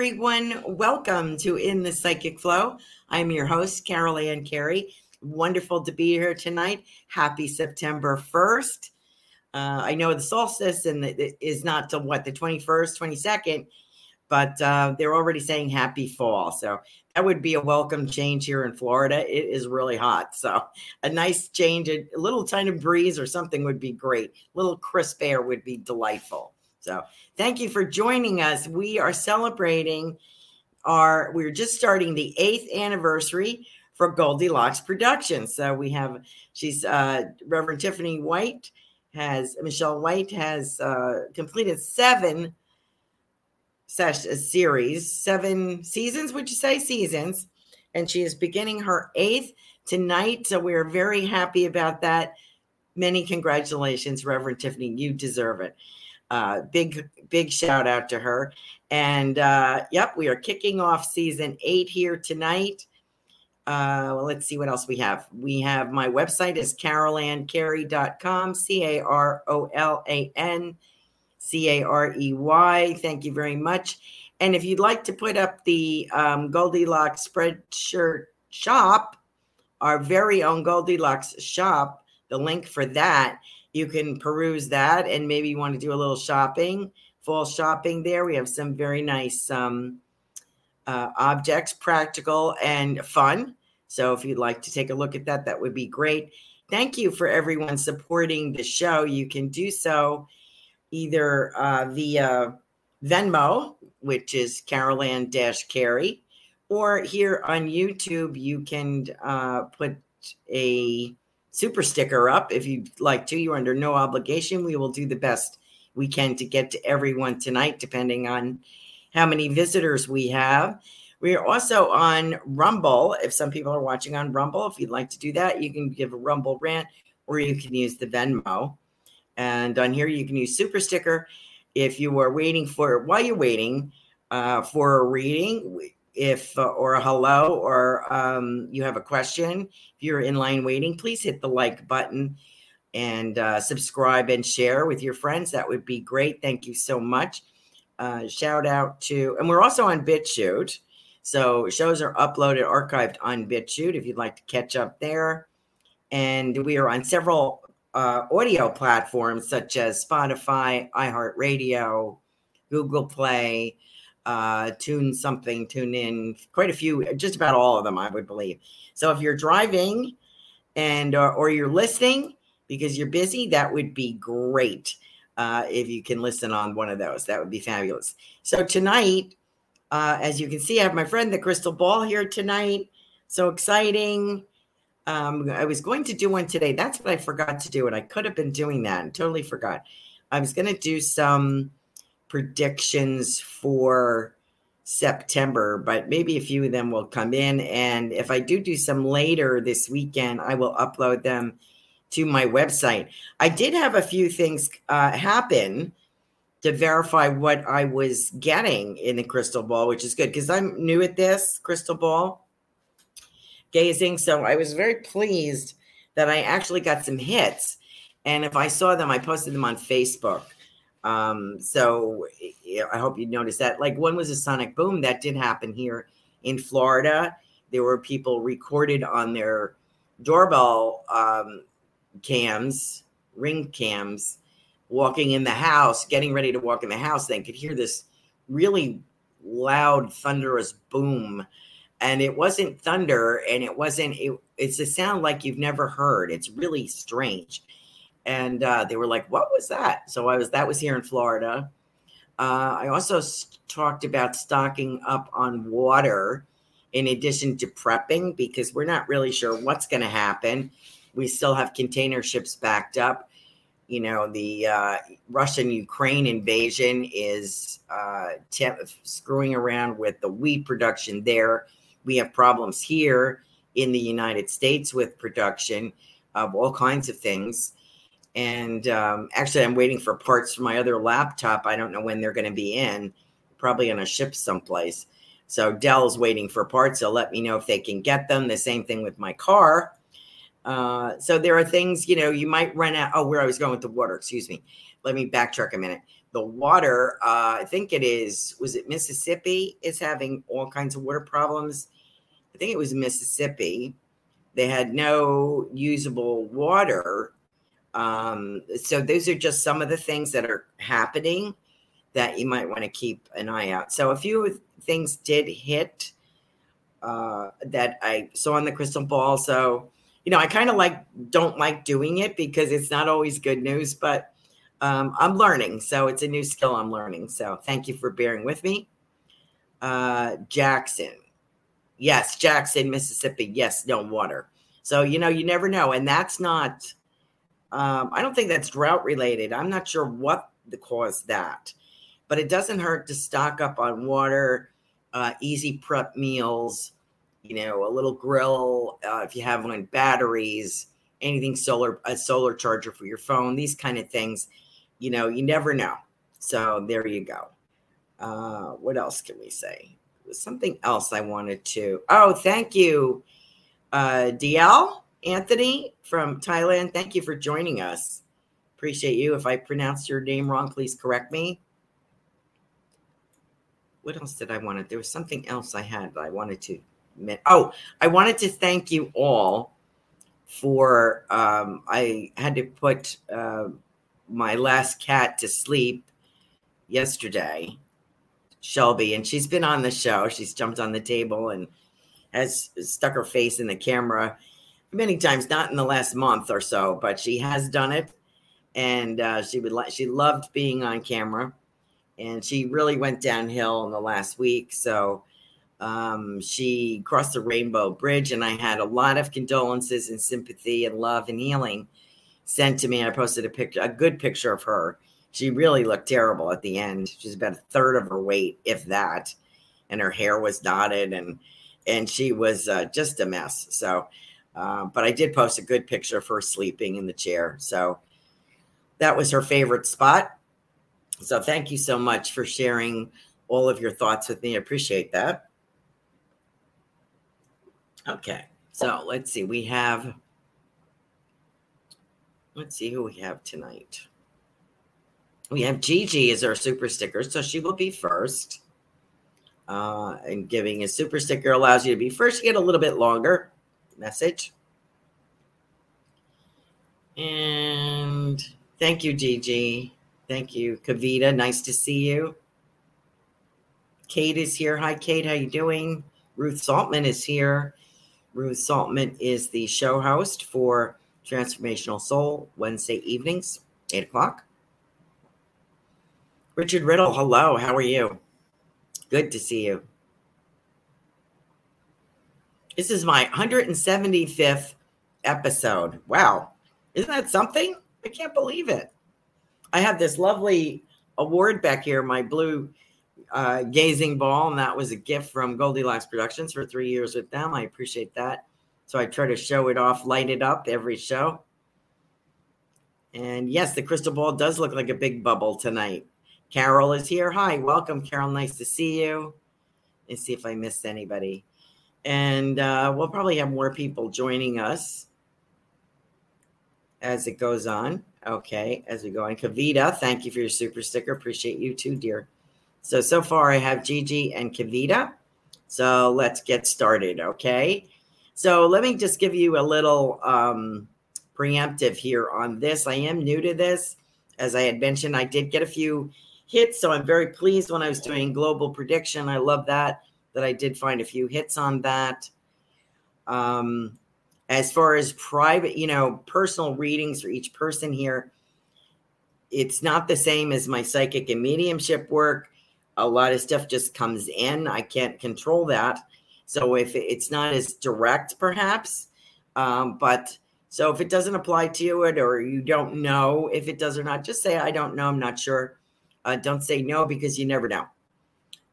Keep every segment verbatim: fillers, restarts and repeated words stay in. everyone. Welcome to In the Psychic Flow. I'm your host, Carolan Carey. Wonderful to be here tonight. Happy September first. Uh, I know the solstice and it is not till what, the twenty-first, twenty-second, but uh, they're already saying happy fall. So that would be a welcome change here in Florida. It is really hot. So a nice change, a little tiny breeze or something would be great. A little crisp air would be delightful. So thank you for joining us. We are celebrating our, we're just starting the eighth anniversary for Goldilocks Productions. So we have, she's uh, Reverend Tiffany White has, Michelle White has uh, completed seven sesh, a series, seven seasons, would you say? Seasons. And she is beginning her eighth tonight. So we're very happy about that. Many congratulations, Reverend Tiffany. You deserve it. Uh, big, big shout out to her. And, uh, yep, we are kicking off season eight here tonight. Uh, well, let's see what else we have. We have, my website is carolan carey dot com, C A R O L A N C A R E Y. Thank you very much. And if you'd like to put up the um, Goldilocks Spreadshirt shop, our very own Goldilocks shop, the link for that, you can peruse that, and maybe you want to do a little shopping, fall shopping there. We have some very nice um, uh, objects, practical and fun. So if you'd like to take a look at that, that would be great. Thank you for everyone supporting the show. You can do so either uh, via Venmo, which is Carolan-Carey, or here on YouTube, you can uh, put a super sticker up if you'd like to. You're under no obligation. We will do the best we can to get to everyone tonight, depending on how many visitors we have. We are also on Rumble. If some people are watching on Rumble, if you'd like to do that, you can give a Rumble rant, or you can use the Venmo. And on here, you can use super sticker. If you are waiting for, while you're waiting uh, for a reading, If uh, or a hello, or um, you have a question, if you're in line waiting, please hit the like button and uh, subscribe and share with your friends. That would be great. Thank you so much. Uh, shout out to, and we're also on BitChute. So shows are uploaded, archived on BitChute if you'd like to catch up there. And we are on several uh, audio platforms such as Spotify, iHeartRadio, Google Play, Uh, tune something, tune in, quite a few, just about all of them, I would believe. So if you're driving and or, or you're listening because you're busy, that would be great uh, if you can listen on one of those. That would be fabulous. So tonight, uh, as you can see, I have my friend the Crystal Ball here tonight. So exciting. Um, I was going to do one today. That's what I forgot to do, and I could have been doing that and totally forgot. I was going to do some predictions for September, but maybe a few of them will come in. And if I do do some later this weekend, I will upload them to my website. I did have a few things uh, happen to verify what I was getting in the crystal ball, which is good because I'm new at this crystal ball gazing. So I was very pleased that I actually got some hits. And if I saw them, I posted them on Facebook. Um, so yeah, I hope you noticed that. Like, one was a sonic boom that did happen here in Florida. There were people recorded on their doorbell, um, cams, ring cams, walking in the house, getting ready to walk in the house. They could hear this really loud, thunderous boom. And it wasn't thunder and it wasn't, it, it's a sound like you've never heard. It's really strange. And uh, they were like, what was that? So I was, that was here in Florida. Uh, I also st- talked about stocking up on water in addition to prepping, because we're not really sure what's going to happen. We still have container ships backed up. You know, the uh, Russian-Ukraine invasion is uh, te- screwing around with the wheat production there. We have problems here in the United States with production of all kinds of things. And um, actually, I'm waiting for parts for my other laptop. I don't know when they're going to be in, probably on a ship someplace. So Dell's waiting for parts. They'll let me know if they can get them. The same thing with my car. Uh, so there are things, you know, you might run out. Oh, where I was going with the water. Excuse me. Let me backtrack a minute. the water. Uh, I think it is, was it Mississippi is having all kinds of water problems? I think it was Mississippi. They had no usable water. Um, so those are just some of the things that are happening that you might want to keep an eye out. So a few things did hit uh, that I saw on the crystal ball. So, you know, I kind of like, don't like doing it because it's not always good news, but um, I'm learning. So it's a new skill I'm learning. So thank you for bearing with me. Uh, Jackson. Yes. Jackson, Mississippi. Yes. No water. So, you know, you never know. And that's not, um, I don't think that's drought related. I'm not sure what the cause that, but it doesn't hurt to stock up on water, uh, easy prep meals, you know, a little grill, uh, if you have one, batteries, anything solar, a solar charger for your phone, these kind of things, you know, you never know. So there you go. Uh, what else can we say? Something else I wanted to, oh, thank you. Uh, D L Anthony from Thailand. Thank you for joining us. Appreciate you. If I pronounced your name wrong, please correct me. What else did I want to, there was something else I had that I wanted to, oh, I wanted to thank you all for, um, I had to put uh, my last cat to sleep yesterday, Shelby, and she's been on the show. She's jumped on the table and has stuck her face in the camera many times, not in the last month or so, but she has done it. And uh, she would like, she loved being on camera, and she really went downhill in the last week. So um, she crossed the Rainbow Bridge, and I had a lot of condolences and sympathy and love and healing sent to me. I posted a picture, a good picture of her. She really looked terrible at the end. She's about a third of her weight, if that, and her hair was knotted, and and she was uh, just a mess. So, uh, but I did post a good picture of her sleeping in the chair. So that was her favorite spot. So thank you so much for sharing all of your thoughts with me. I appreciate that. Okay, so let's see. We have, let's see who we have tonight. We have Gigi as our super sticker, so she will be first. Uh, and giving a super sticker allows you to be first. You get a little bit longer message. And thank you, Gigi. Thank you, Kavita. Nice to see you. Kate is here. Hi, Kate. How you doing? Ruth Saltman is here. Ruth Saltman is the show host for Transformational Soul Wednesday evenings, eight o'clock. Richard Riddle, hello. How are you? Good to see you. This is my one hundred seventy-fifth episode. Wow. Isn't that something? I can't believe it. I have this lovely award back here, my blue uh, gazing ball, and that was a gift from Goldilocks Productions for three years with them. I appreciate that. So I try to show it off, light it up every show. And yes, the crystal ball does look like a big bubble tonight. Carol is here. Hi, welcome, Carol. Nice to see you. Let's see if I missed anybody. And uh, we'll probably have more people joining us as it goes on. Okay, as we go on. Kavita, thank you for your super sticker. Appreciate you too, dear. So, so far I have Gigi and Kavita. So let's get started, okay? So let me just give you a little um, preemptive here on this. I am new to this. As I had mentioned, I did get a few hits, so I'm very pleased when I was doing global prediction. I love that, that I did find a few hits on that. Um, as far as private, you know, personal readings for each person here, it's not the same as my psychic and mediumship work. A lot of stuff just comes in. I can't control that. So if it's not as direct, perhaps, um, but so if it doesn't apply to it, or you don't know if it does or not, just say, I don't know, I'm not sure. Uh, don't say no, because you never know.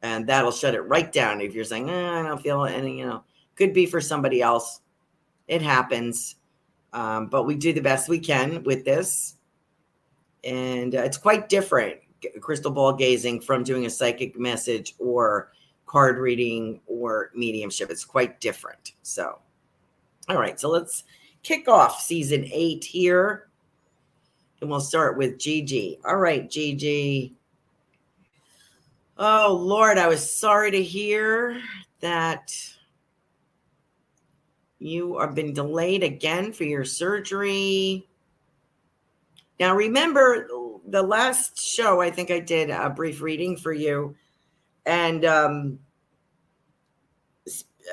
And that'll shut it right down. If you're saying, eh, I don't feel any, you know, could be for somebody else. It happens. Um, but we do the best we can with this. And uh, it's quite different, crystal ball gazing, from doing a psychic message or card reading or mediumship. It's quite different. So, all right. So let's kick off season eight here. And we'll start with Gigi. All right, Gigi. Oh, Lord, I was sorry to hear that you have been delayed again for your surgery. Now, remember the last show, I think I did a brief reading for you, and um,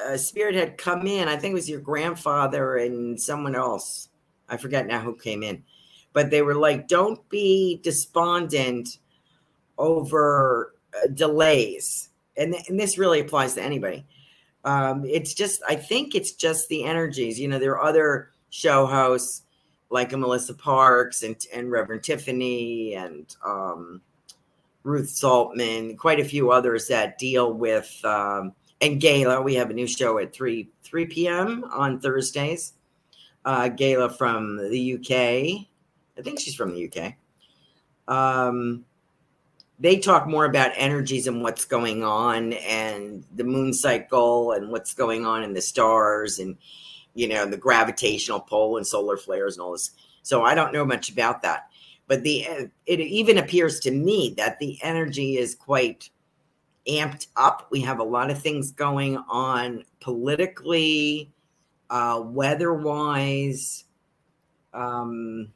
uh, Spirit had come in. I think it was your grandfather and someone else. I forget now who came in, but they were like, don't be despondent over uh, delays. And, th- and this really applies to anybody. Um, it's just, I think it's just the energies. You know, there are other show hosts like Melissa Parks and, and Reverend Tiffany and um, Ruth Saltman, quite a few others that deal with, um, and Gayla. We have a new show at three p.m. on Thursdays. Uh, Gayla from the U K. I think she's from the U K. Um, they talk more about energies and what's going on and the moon cycle and what's going on in the stars and, you know, the gravitational pull and solar flares and all this. So I don't know much about that. But the it even appears to me that the energy is quite amped up. We have a lot of things going on politically, uh, weather-wise, um,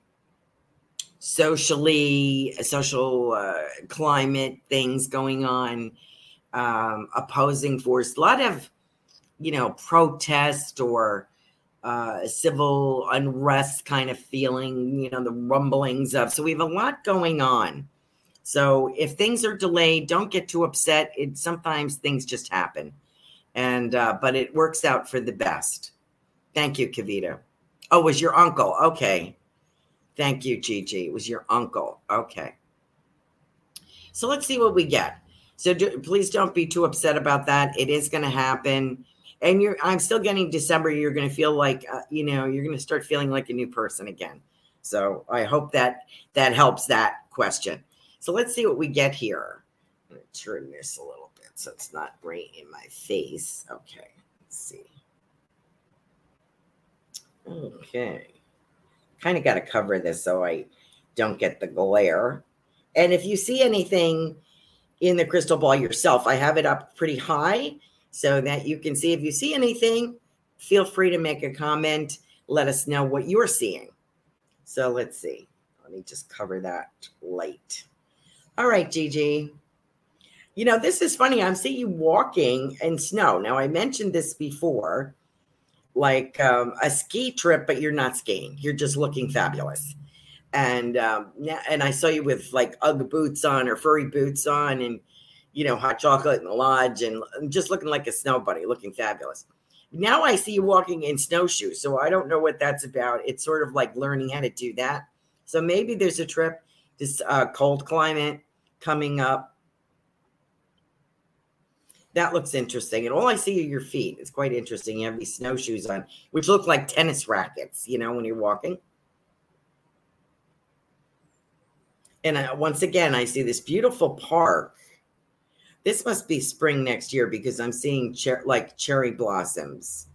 socially, social uh, climate things going on, um, opposing force, a lot of, you know, protest or uh, civil unrest kind of feeling, you know, the rumblings of. So we have a lot going on. So if things are delayed, don't get too upset. It sometimes things just happen. And uh, but it works out for the best. Thank you, Kavita. Oh, it was your uncle. Okay. Thank you, Gigi. It was your uncle. Okay. So let's see what we get. So do, please don't be too upset about that. It is going to happen. And you're, I'm still getting December. You're going to feel like, uh, you know, you're going to start feeling like a new person again. So I hope that that helps that question. So let's see what we get here. I'm going to turn this a little bit so it's not right in my face. Okay. Let's see. Okay. Kind of got to cover this so I don't get the glare. And if you see anything in the crystal ball yourself, I have it up pretty high so that you can see. If you see anything, feel free to make a comment. Let us know what you're seeing. So let's see. Let me just cover that light. All right, Gigi. You know, this is funny. I'm seeing you walking in snow. Now, I mentioned this before. Like um, a ski trip, but you're not skiing. You're just looking fabulous. And um, and I saw you with like Ugg boots on or furry boots on and, you know, hot chocolate in the lodge and just looking like a snow bunny, looking fabulous. Now I see you walking in snowshoes. So I don't know what that's about. It's sort of like learning how to do that. So maybe there's a trip, this uh, cold climate coming up. That looks interesting. And all I see are your feet. It's quite interesting. You have these snowshoes on, which look like tennis rackets, you know, when you're walking. And I, once again, I see this beautiful park. This must be spring next year because I'm seeing cher- like cherry blossoms.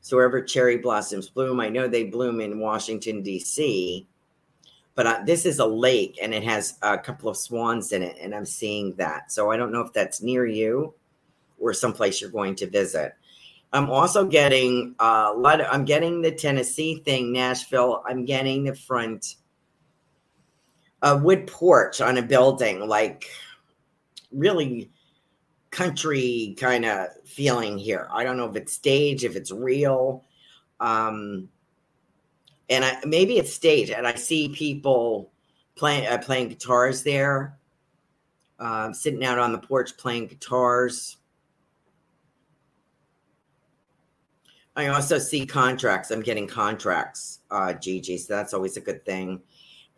So wherever cherry blossoms bloom, I know they bloom in Washington, D C, but I, this is a lake and it has a couple of swans in it. And I'm seeing that. So I don't know if that's near you or someplace you're going to visit. I'm also getting a lot of, I'm getting the Tennessee thing, Nashville. I'm getting the front, a wood porch on a building, like really country kind of feeling here. I don't know if it's staged, if it's real. Um, and I, maybe it's staged. And I see people playing, uh, playing guitars there. Uh, sitting out on the porch playing guitars. I also see contracts. I'm getting contracts, uh, Gigi, so that's always a good thing.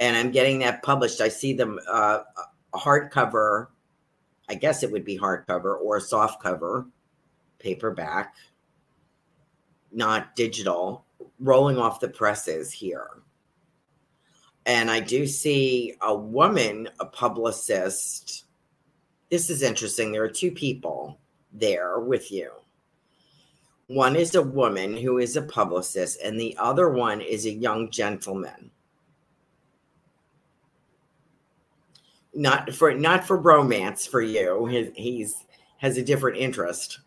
And I'm getting that published. I see them uh, hardcover. I guess it would be hardcover or softcover, paperback, not digital, rolling off the presses here. And I do see a woman, a publicist. This is interesting. There are two people there with you. One is a woman who is a publicist, and the other one is a young gentleman not for not for bromance for you. He, he's has a different interest,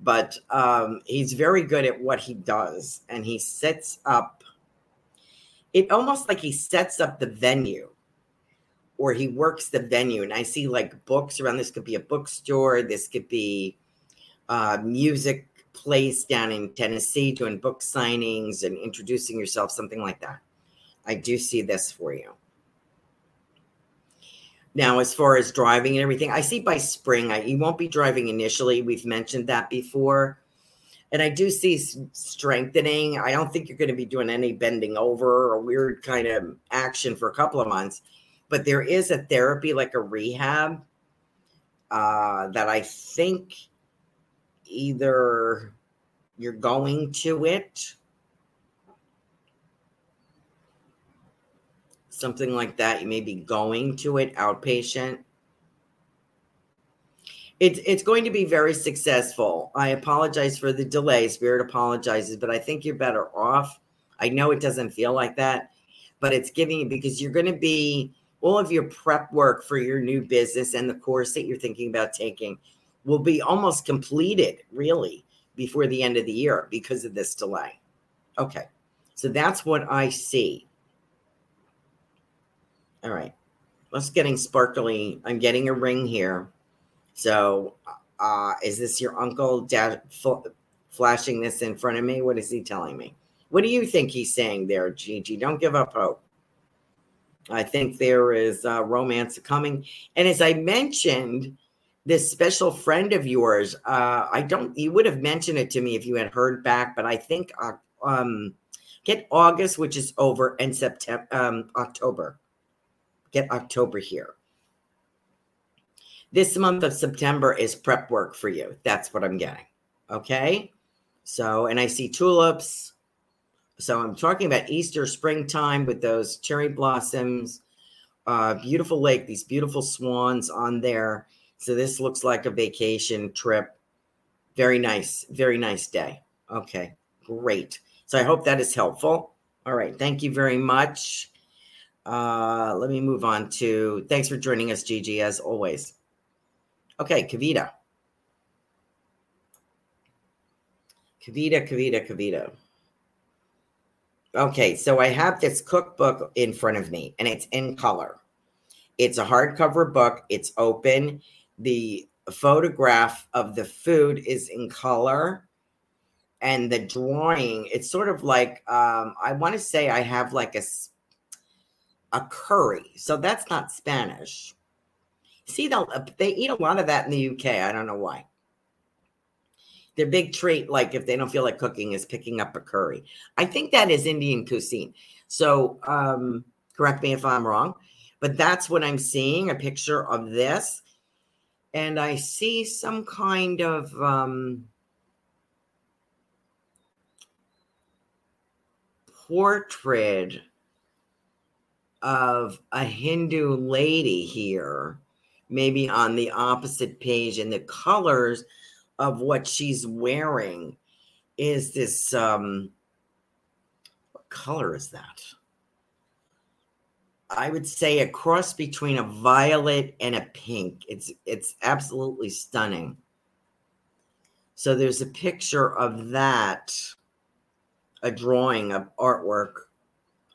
but um, he's very good at what he does, and he sets up. It almost like he sets up the venue, or he works the venue. And I see like books around. This could be a bookstore. This could be uh, music. Place down in Tennessee doing book signings and introducing yourself, something like that. I do see this for you. Now, as far as driving and everything, I see by spring, I, you won't be driving initially. We've mentioned that before. And I do see strengthening. I don't think you're going to be doing any bending over or weird kind of action for a couple of months. But there is a therapy, like a rehab, uh, that I think... either you're going to it, something like that. You may be going to it outpatient. It's it's going to be very successful. I apologize for the delay. Spirit apologizes, but I think you're better off. I know it doesn't feel like that, but it's giving you because you're going to be all of your prep work for your new business and the course that you're thinking about taking will be almost completed, really, before the end of the year because of this delay. Okay, so that's what I see. All right, let's getting sparkly. I'm getting a ring here. So uh, is this your uncle dad fl- flashing this in front of me? What is he telling me? What do you think he's saying there, Gigi? Don't give up hope. I think there is uh, romance coming. And as I mentioned... this special friend of yours, uh, I don't, you would have mentioned it to me if you had heard back, but I think uh, um, get August, which is over, and September, um, October. Get October here. This month of September is prep work for you. That's what I'm getting. Okay. So, and I see tulips. So I'm talking about Easter, springtime with those cherry blossoms, uh, beautiful lake, these beautiful swans on there. So this looks like a vacation trip. Very nice. Very nice day. Okay, great. So I hope that is helpful. All right. Thank you very much. Uh, let me move on to, thanks for joining us, Gigi, as always. Okay, Kavita. Kavita, Kavita, Kavita. Okay, so I have this cookbook in front of me, and it's in color. It's a hardcover book. It's open. The photograph of the food is in color, and the drawing, it's sort of like, um, I want to say I have like a, a curry. So that's not Spanish. See, they eat a lot of that in the U K. I don't know why. Their big treat, like if they don't feel like cooking, is picking up a curry. I think that is Indian cuisine. So um, correct me if I'm wrong, but that's what I'm seeing, a picture of this. And I see some kind of, um, portrait of a Hindu lady here, maybe on the opposite page, and the colors of what she's wearing is this, um, what color is that? I would say a cross between a violet and a pink. It's it's absolutely stunning. So there's a picture of that, a drawing of artwork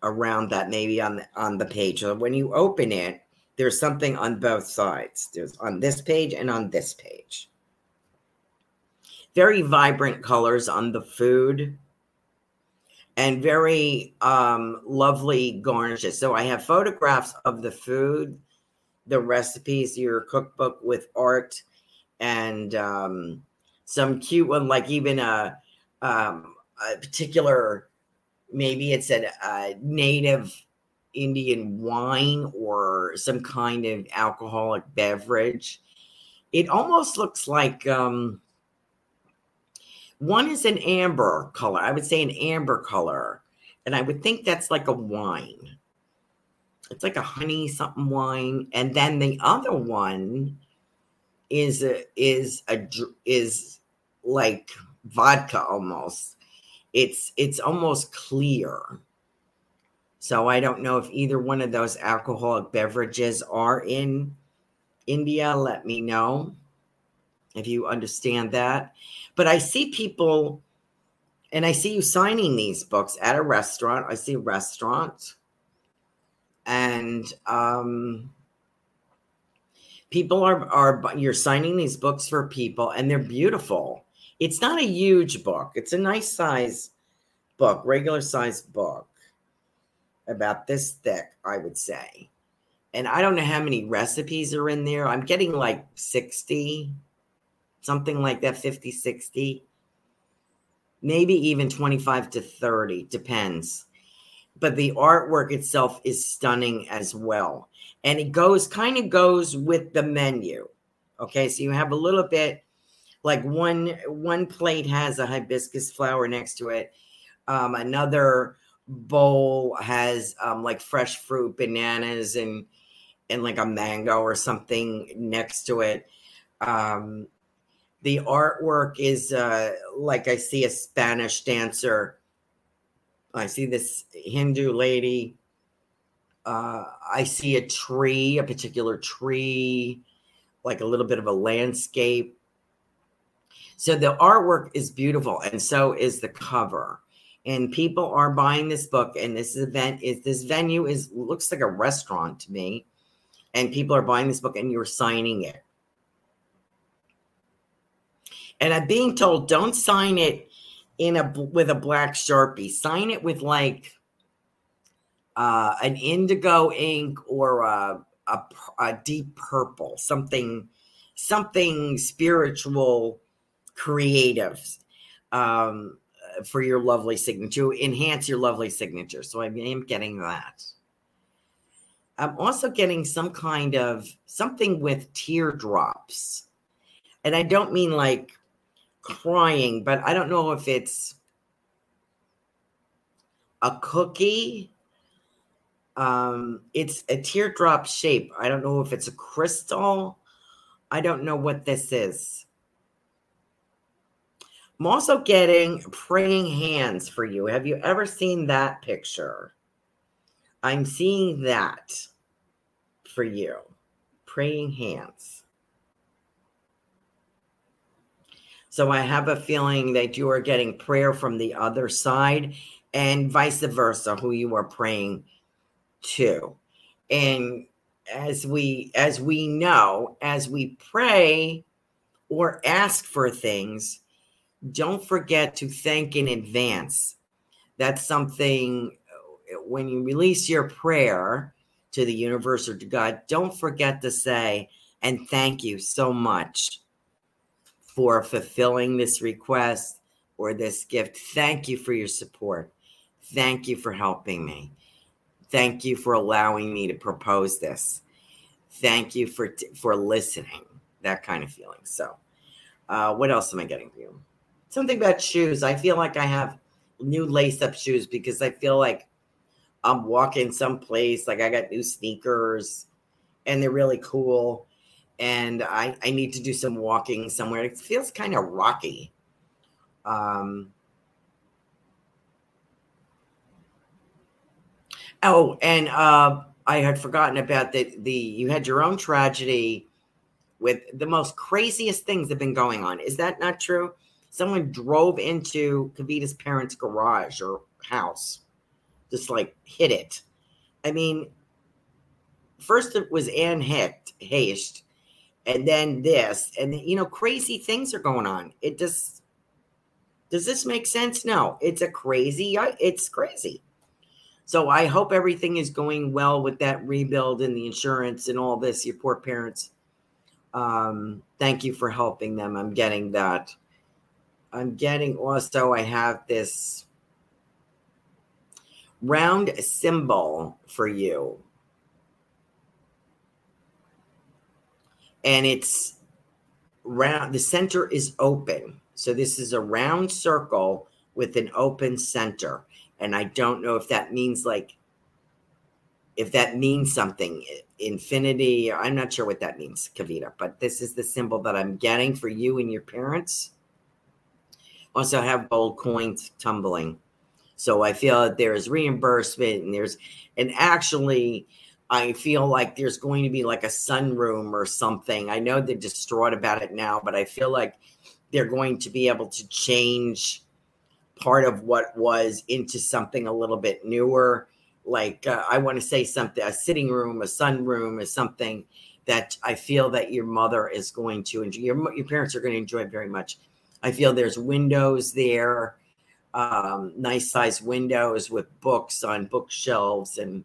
around that, maybe on the, on the page. So when you open it, there's something on both sides. There's on this page and on this page. Very vibrant colors on the food. And very um, lovely garnishes. So I have photographs of the food, the recipes, your cookbook with art, and um, some cute one, like even a, um, a particular, maybe it's a, a native Indian wine or some kind of alcoholic beverage. It almost looks like... Um, one is an amber color. I would say an amber color. And I would think that's like a wine. It's like a honey something wine. And then the other one is a, is a, is like vodka almost. It's, it's almost clear. So I don't know if either one of those alcoholic beverages are in India. Let me know if you understand that. But I see people, and I see you signing these books at a restaurant. I see restaurants. And um, people are, are, you're signing these books for people, and they're beautiful. It's not a huge book. It's a nice size book, regular size book, about this thick, I would say. And I don't know how many recipes are in there. I'm getting like sixty, something like that, fifty, sixty, maybe even twenty-five to thirty, depends. But the artwork itself is stunning as well. And it goes, kind of goes with the menu. Okay, so you have a little bit, like one, one plate has a hibiscus flower next to it. Um, another bowl has um, like fresh fruit, bananas, and and like a mango or something next to it. Um, the artwork is uh, like I see a Spanish dancer. I see this Hindu lady. Uh, I see a tree, a particular tree, like a little bit of a landscape. So the artwork is beautiful, and so is the cover. And people are buying this book, and this event is, this venue is, looks like a restaurant to me. And people are buying this book, and you're signing it. And I'm being told, don't sign it in a, with a black Sharpie. Sign it with like uh, an indigo ink or a, a, a deep purple, something, something spiritual, creative. Um, for your lovely signature, enhance your lovely signature. So I am getting that. I'm also getting some kind of something with teardrops. And I don't mean like crying, but I don't know if it's a cookie. Um, it's a teardrop shape. I don't know if it's a crystal. I don't know what this is. I'm also getting praying hands for you. Have you ever seen that picture? I'm seeing that for you. Praying hands. So I have a feeling that you are getting prayer from the other side and vice versa, who you are praying to. And as we, as we know, as we pray or ask for things, don't forget to thank in advance. That's something, when you release your prayer to the universe or to God, don't forget to say, and thank you so much for fulfilling this request or this gift. Thank you for your support. Thank you for helping me. Thank you for allowing me to propose this. Thank you for, for listening, that kind of feeling. So uh, what else am I getting for you? Something about shoes. I feel like I have new lace-up shoes because I feel like I'm walking someplace. Like I got new sneakers and they're really cool. And I, I need to do some walking somewhere. It feels kind of rocky. Um, oh, and uh, I had forgotten about the, the, you had your own tragedy with the most craziest things that have been going on. Is that not true? Someone drove into Kavita's parents' garage or house, just like hit it. I mean, first it was Anne Hecht, and then this, and you know, crazy things are going on. It just, does this make sense? No, it's a crazy, it's crazy. So I hope everything is going well with that rebuild and the insurance and all this, your poor parents. Um, thank you for helping them. I'm getting that. I'm getting also, I have this round symbol for you. And it's round, the center is open. So this is a round circle with an open center. And I don't know if that means like, if that means something, infinity, I'm not sure what that means, Kavita, but this is the symbol that I'm getting for you and your parents. Also have gold coins tumbling. So I feel that there is reimbursement and there's, and actually I feel like there's going to be like a sunroom or something. I know they're distraught about it now, but I feel like they're going to be able to change part of what was into something a little bit newer. Like uh, I want to say something, a sitting room, a sunroom is something that I feel that your mother is going to enjoy. Your, your parents are going to enjoy very much. I feel there's windows there, um, nice size windows with books on bookshelves and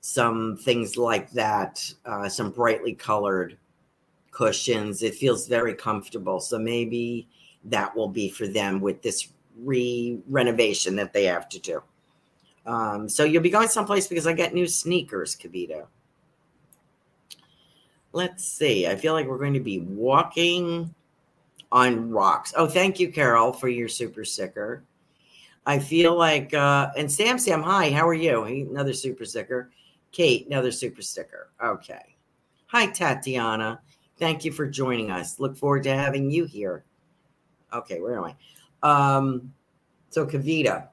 some things like that, uh, some brightly colored cushions. It feels very comfortable. So maybe that will be for them with this re-renovation that they have to do. Um, so you'll be going someplace because I got new sneakers, Kavita. Let's see. I feel like we're going to be walking on rocks. Oh, thank you, Carol, for your super sticker. I feel like, uh, and Sam, Sam, hi, how are you? Another super sticker. Kate, another super sticker. Okay. Hi, Tatiana. Thank you for joining us. Look forward to having you here. Okay, where am I? Um, so, Kavita.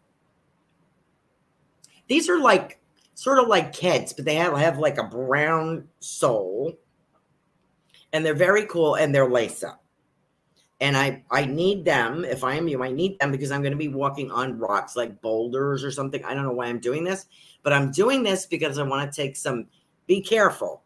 These are like, sort of like Keds, but they have, have like a brown sole. And they're very cool, and they're lace up. And I, I need them, if I am you, I need them because I'm going to be walking on rocks like boulders or something. I don't know why I'm doing this, but I'm doing this because I want to take some, be careful.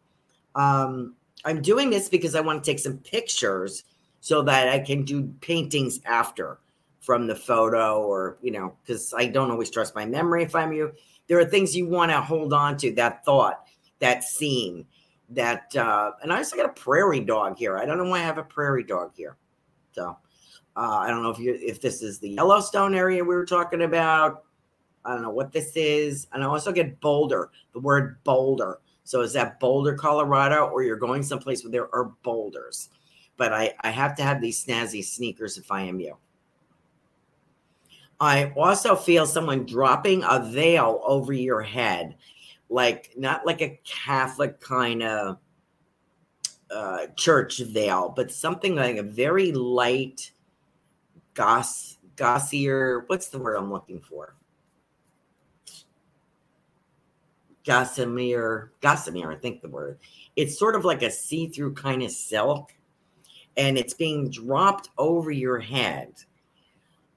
Um, I'm doing this because I want to take some pictures so that I can do paintings after from the photo or, you know, because I don't always trust my memory if I'm you. There are things you want to hold on to, that thought, that scene, that, uh, and I also got a prairie dog here. I don't know why I have a prairie dog here. So uh, I don't know if you if this is the Yellowstone area we were talking about. I don't know what this is. And I also get Boulder, the word Boulder. So is that Boulder, Colorado, or you're going someplace where there are boulders? But I, I have to have these snazzy sneakers if I am you. I also feel someone dropping a veil over your head, like not like a Catholic kind of Uh, church veil, but something like a very light goss, gossier. What's the word I'm looking for? Gossamer, gossamer, I think the word. It's sort of like a see-through kind of silk, and it's being dropped over your head,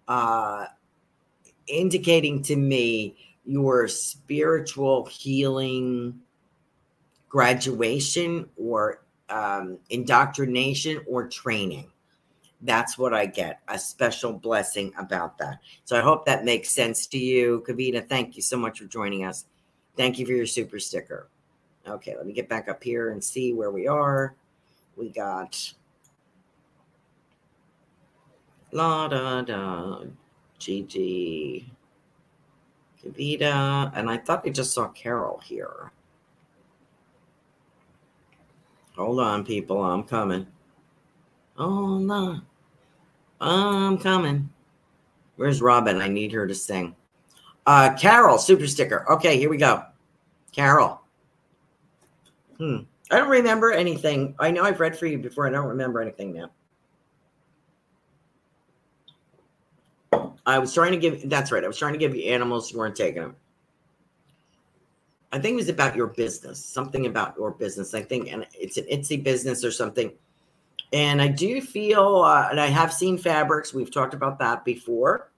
uh, indicating to me your spiritual healing graduation or Um, indoctrination or training. That's what I get, a special blessing about that. So I hope that makes sense to you, Kavita. Thank you so much for joining us. Thank you for your super sticker. Okay, let me get back up here and see where we are. We got la da da Gigi, Kavita, and I thought I just saw Carol here. Hold on, people. I'm coming. Oh, no. I'm coming. Where's Robin? I need her to sing. Uh, Carol, super sticker. Okay, here we go. Carol. Hmm. I don't remember anything. I know I've read for you before. I don't remember anything now. I was trying to give... That's right. I was trying to give you animals. You weren't taking them. I think it was about your business, something about your business. I think, and it's an Etsy business or something. And I do feel, uh, and I have seen fabrics. We've talked about that before.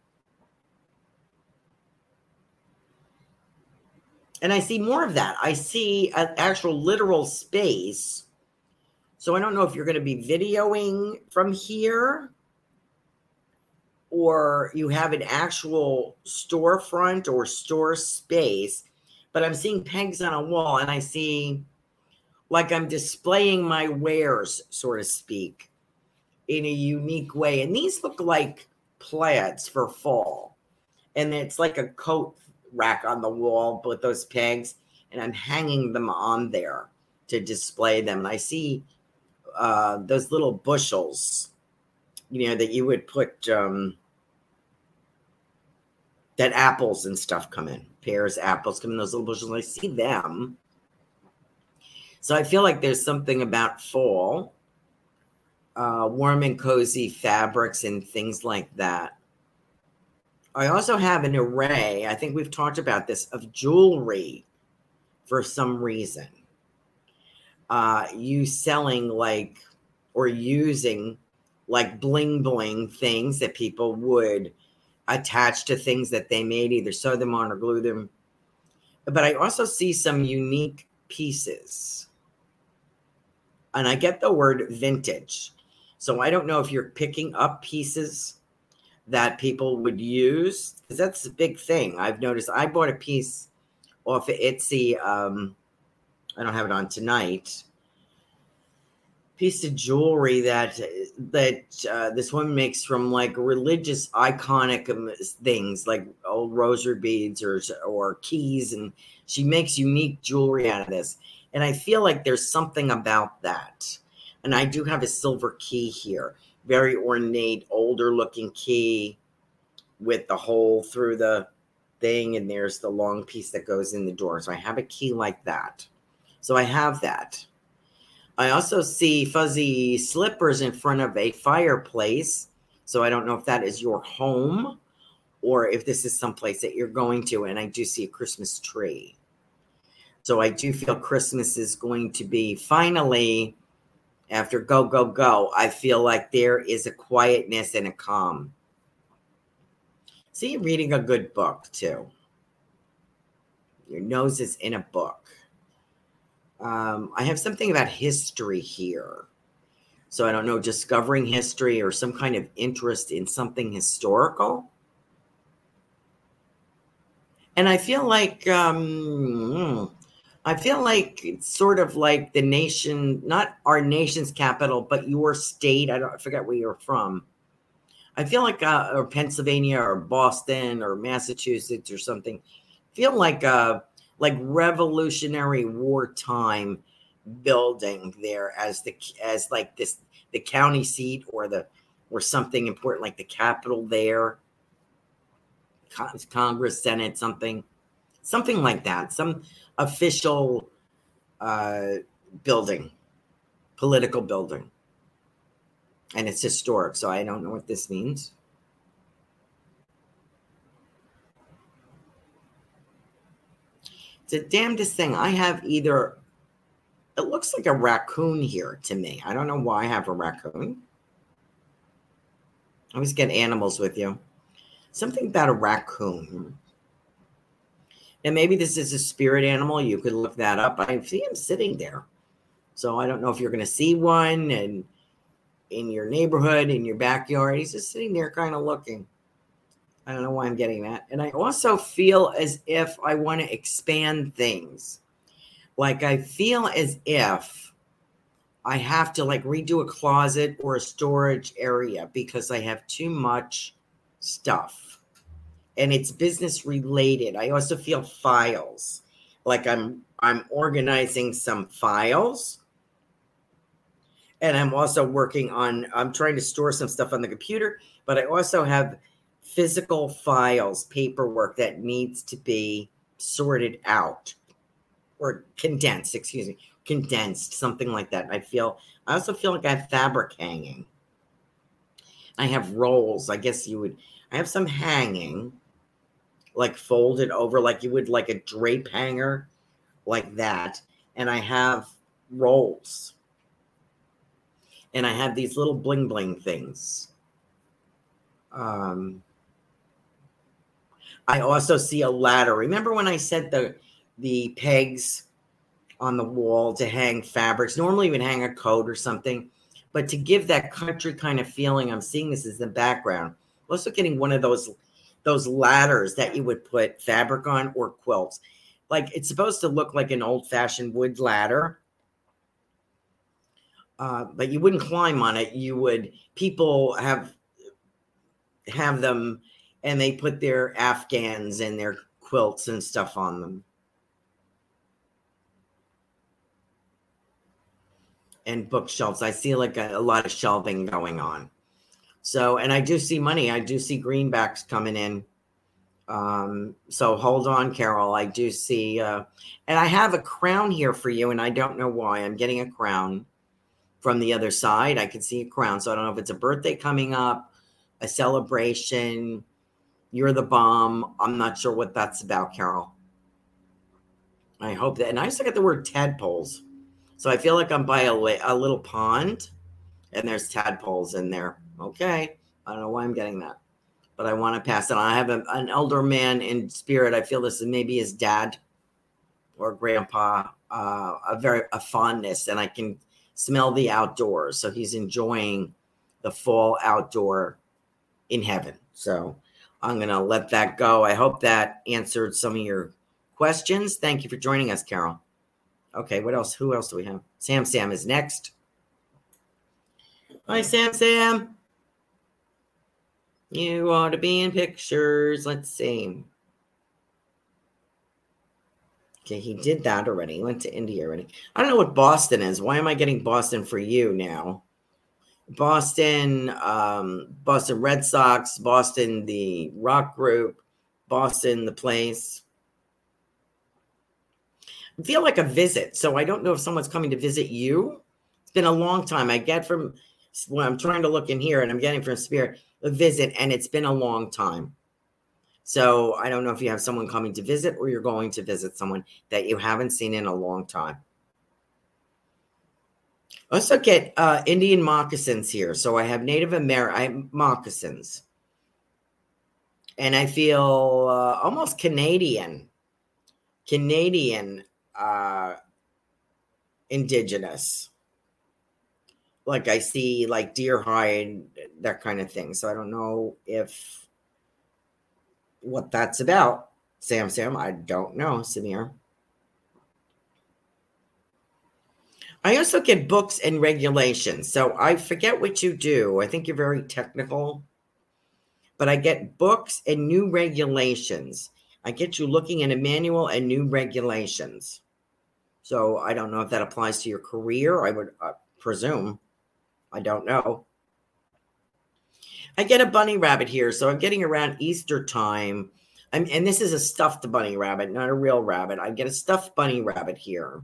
And I see more of that. I see an actual literal space. So I don't know if you're going to be videoing from here or you have an actual storefront or store space. But I'm seeing pegs on a wall and I see like I'm displaying my wares, so to speak, in a unique way. And these look like plaids for fall. And it's like a coat rack on the wall with those pegs. And I'm hanging them on there to display them. And I see uh, those little bushels, you know, that you would put, um, that apples and stuff come in. Pears, apples, come in those little bushels. I see them. So I feel like there's something about fall, uh, warm and cozy fabrics and things like that. I also have an array, I think we've talked about this, of jewelry for some reason. Uh, you selling like, or using like bling bling things that people would attach to things that they made, either sew them on or glue them. But I also see some unique pieces. And I get the word vintage. So I don't know if you're picking up pieces that people would use, because that's a big thing. I've noticed I bought a piece off of Etsy. Um, I don't have it on tonight. Piece of jewelry that that uh, this woman makes from like religious iconic things, like old rosary beads or or keys, and she makes unique jewelry out of this. And I feel like there's something about that. And I do have a silver key here, very ornate, older looking key with the hole through the thing, and there's the long piece that goes in the door. So I have a key like that. So I have that. I also see fuzzy slippers in front of a fireplace. So I don't know if that is your home or if this is someplace that you're going to. And I do see a Christmas tree. So I do feel Christmas is going to be finally, after go, go, go, I feel like there is a quietness and a calm. See, you're reading a good book too. Your nose is in a book. Um, I have something about history here. So I don't know, discovering history or some kind of interest in something historical. And I feel like, um, I feel like it's sort of like the nation, not our nation's capital, but your state. I don't, I forget where you're from. I feel like, uh, or Pennsylvania or Boston or Massachusetts or something. I feel like, uh, like Revolutionary wartime building there as the as like this the county seat or the or something important like the Capitol there, Congress, Senate, something, something like that, some official uh, building, political building, and it's historic. So I don't know what this means. It's the damnedest thing. I have either, it looks like a raccoon here to me. I don't know why I have a raccoon. I always get animals with you. Something about a raccoon. And maybe this is a spirit animal. You could look that up. I see him sitting there. So I don't know if you're going to see one and in your neighborhood, in your backyard. He's just sitting there kind of looking. I don't know why I'm getting that. And I also feel as if I want to expand things. Like I feel as if I have to like redo a closet or a storage area because I have too much stuff and it's business related. I also feel files. Like I'm, I'm organizing some files and I'm also working on, I'm trying to store some stuff on the computer, but I also have physical files, paperwork that needs to be sorted out or condensed, excuse me, condensed, something like that. I feel, I also feel like I have fabric hanging. I have rolls. I guess you would, I have some hanging, like folded over, like you would like a drape hanger like that. And I have rolls and I have these little bling bling things. Um, I also see a ladder. Remember when I said the the pegs on the wall to hang fabrics? Normally you would hang a coat or something, but to give that country kind of feeling, I'm seeing this as the background. I'm also getting one of those those ladders that you would put fabric on or quilts. Like it's supposed to look like an old-fashioned wood ladder, uh, but you wouldn't climb on it. You would, people have have them and they put their afghans and their quilts and stuff on them. And bookshelves. I see like a, a lot of shelving going on. So, and I do see money. I do see greenbacks coming in. Um, so hold on, Carol. I do see, uh, and I have a crown here for you and I don't know why. I'm getting a crown from the other side. I can see a crown. So I don't know if it's a birthday coming up, a celebration, You're the bomb. I'm not sure what that's about, Carol. I hope that. And I used to get the word tadpoles. So I feel like I'm by a, la- a little pond and there's tadpoles in there. Okay. I don't know why I'm getting that, but I want to pass it on. I have a, an elder man in spirit. I feel this is maybe his dad or grandpa, uh, a very a fondness, and I can smell the outdoors. So he's enjoying the fall outdoor in heaven. So I'm going to let that go. I hope that answered some of your questions. Thank you for joining us, Carol. Okay, what else? Who else do we have? Sam Sam is next. Hi, Sam Sam. You ought to be in pictures. Let's see. Okay, he did that already. He went to India already. I don't know what Boston is. Why am I getting Boston for you now? Boston, um, Boston Red Sox, Boston, the rock group, Boston, the place. I feel like a visit. So I don't know if someone's coming to visit you. It's been a long time. I get from when well, I'm trying to look in here and I'm getting from Spirit a visit, and it's been a long time. So I don't know if you have someone coming to visit or you're going to visit someone that you haven't seen in a long time. Also get uh, Indian moccasins here. So I have Native American moccasins. And I feel uh, almost Canadian, Canadian uh, indigenous. Like I see like deer hide, that kind of thing. So I don't know if what that's about. Sam Sam, I don't know, Samir. I also get books and regulations. So I forget what you do. I think you're very technical. But I get books and new regulations. I get you looking at a manual and new regulations. So I don't know if that applies to your career. I would uh, presume. I don't know. I get a bunny rabbit here. So I'm getting around Easter time. I'm, and this is a stuffed bunny rabbit, not a real rabbit. I get a stuffed bunny rabbit here.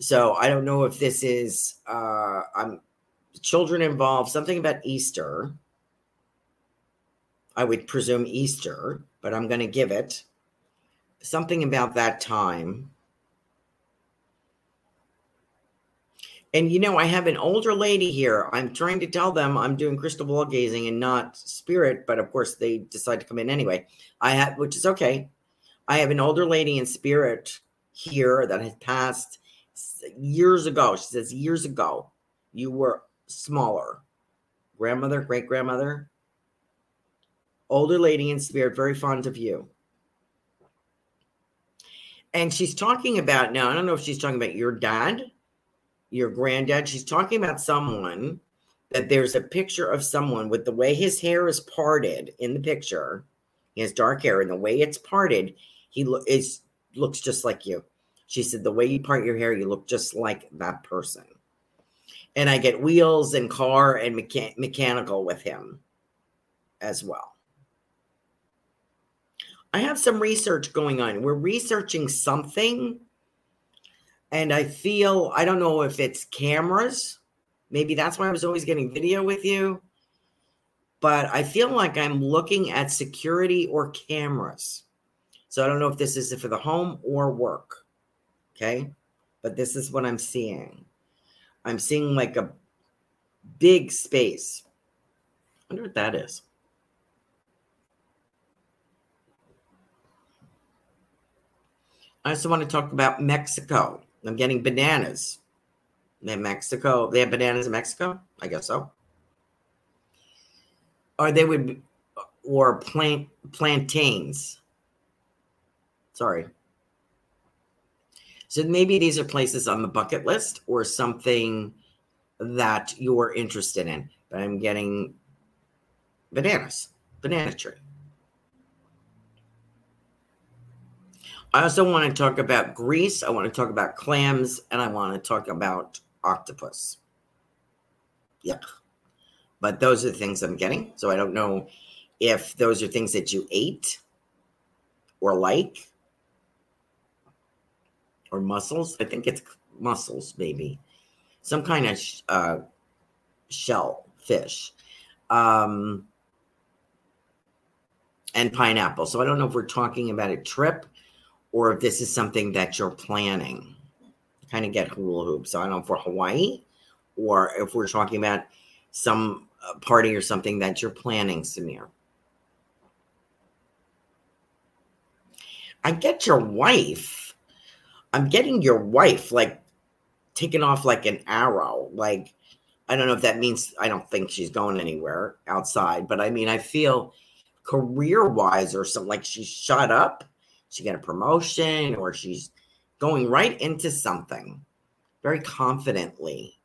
So I don't know if this is uh, I'm, children involved, something about Easter. I would presume Easter, but I'm going to give it. Something about that time. And, you know, I have an older lady here. I'm trying to tell them I'm doing crystal ball gazing and not spirit. But, of course, they decide to come in anyway, I have, which is okay. I have an older lady in spirit here that has passed years ago. She says, years ago, you were smaller. Grandmother, great-grandmother. Older lady in spirit, very fond of you. And she's talking about, now, I don't know if she's talking about your dad, your granddad. She's talking about someone, that there's a picture of someone with the way his hair is parted in the picture. He has dark hair, and the way it's parted, he lo- is, looks just like you. She said, the way you part your hair, you look just like that person. And I get wheels and car and mecha- mechanical with him as well. I have some research going on. We're researching something. And I feel, I don't know if it's cameras. Maybe that's why I was always getting video with you. But I feel like I'm looking at security or cameras. So I don't know if this is for the home or work. Okay. But this is what I'm seeing. I'm seeing like a big space. I wonder what that is. I also want to talk about Mexico. I'm getting bananas. They have Mexico. They have bananas in Mexico? I guess so. Or they would, or plant plantains. Sorry. So maybe these are places on the bucket list or something that you're interested in. But I'm getting bananas, banana tree. I also want to talk about Greece. I want to talk about clams, and I want to talk about octopus. Yeah. But those are the things I'm getting. So I don't know if those are things that you ate or like or mussels. I think it's mussels, maybe. Some kind of uh, shell fish. Um, and pineapple. So I don't know if we're talking about a trip or if this is something that you're planning. Kind of get hula hoop. So I don't know if we're Hawaii or if we're talking about some party or something that you're planning, Samir. I get your wife. I'm getting your wife, like, taken off like an arrow. Like, I don't know if that means, I don't think she's going anywhere outside, but I mean, I feel career-wise or something, like she's shut up, she got a promotion, or she's going right into something very confidently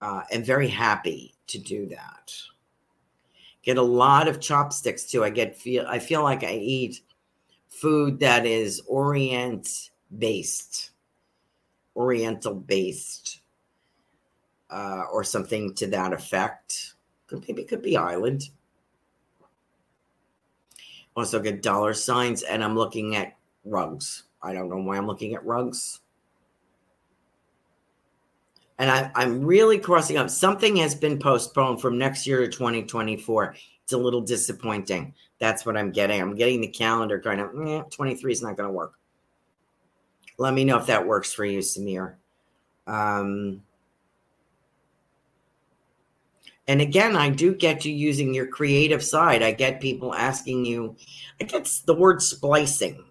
uh, and very happy to do that. Get a lot of chopsticks too. I get feel I feel like I eat food that is Orient based, Oriental based, uh, or something to that effect. Could maybe could be island. Also get dollar signs, and I'm looking at rugs. I don't know why I'm looking at rugs. And I, I'm really crossing up. Something has been postponed from next year to twenty twenty-four. It's a little disappointing. That's what I'm getting. I'm getting the calendar kind of, eh, twenty-three is not going to work. Let me know if that works for you, Samir. Um, and again, I do get you using your creative side. I get people asking you, I get the word splicing.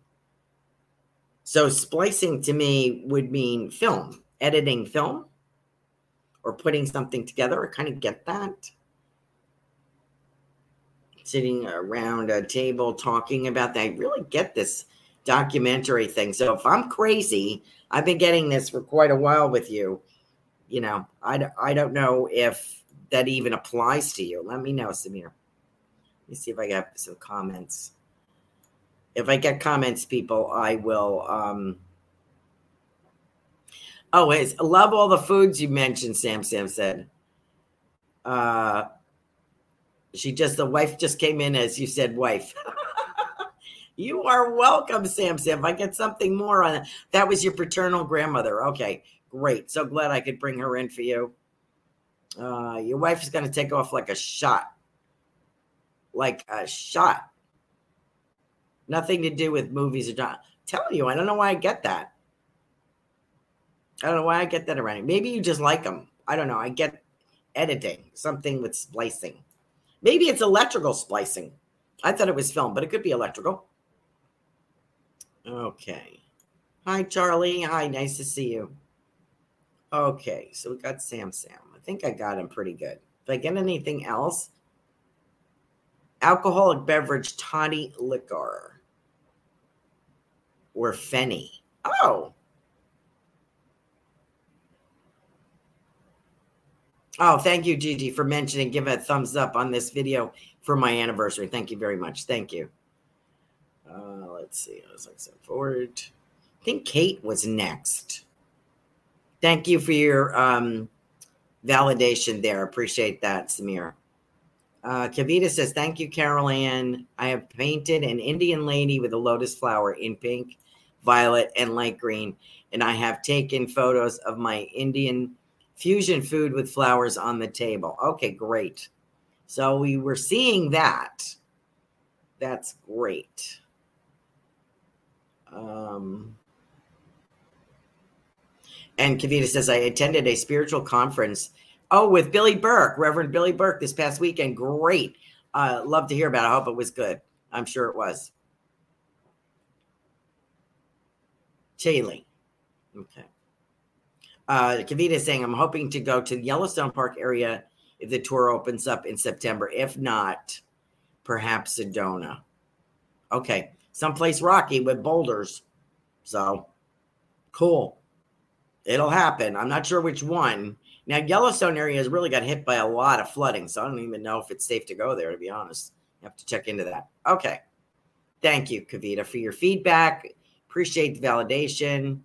So splicing to me would mean film, editing film, or putting something together. I kind of get that. Sitting around a table talking about that. I really get this documentary thing. So if I'm crazy, I've been getting this for quite a while with you. You know, I, I don't know if that even applies to you. Let me know, Samir. Let me see if I got some comments. If I get comments, people, I will. Um... Oh, it's, I love all the foods you mentioned, Sam. Sam said. Uh, she just, the wife just came in as you said, wife. You are welcome, Sam. Sam, if I get something more on it. That was your paternal grandmother. Okay, great. So glad I could bring her in for you. Uh, your wife is going to take off like a shot. Like a shot. Nothing to do with movies or not. I'm telling you, I don't know why I get that. I don't know why I get that around you. Maybe you just like them. I don't know. I get editing, something with splicing. Maybe it's electrical splicing. I thought it was film, but it could be electrical. Okay. Hi, Charlie. Hi, nice to see you. Okay, so we got Sam Sam. I think I got him pretty good. Did I get anything else? Alcoholic beverage, toddy liquor. Or Fenny. Oh. Oh, thank you, Gigi, for mentioning. Give a thumbs up on this video for my anniversary. Thank you very much. Thank you. Uh, let's see. I was like, so forward. I think Kate was next. Thank you for your um, validation there. Appreciate that, Samir. Uh, Kavita says, thank you, Carolan. I have painted an Indian lady with a lotus flower in pink, violet, and light green. And I have taken photos of my Indian fusion food with flowers on the table. Okay, great. So we were seeing that. That's great. Um, and Kavita says, I attended a spiritual conference Oh, with Billy Burke, Reverend Billy Burke this past weekend. Great. Uh, love to hear about it. I hope it was good. I'm sure it was. Jaylee. Okay. Uh, Kavita is saying, I'm hoping to go to the Yellowstone Park area if the tour opens up in September. If not, perhaps Sedona. Okay. Someplace rocky with boulders. So, cool. It'll happen. I'm not sure which one. Now, Yellowstone area has really got hit by a lot of flooding, so I don't even know if it's safe to go there, to be honest. I have to check into that. Okay. Thank you, Kavita, for your feedback. Appreciate the validation.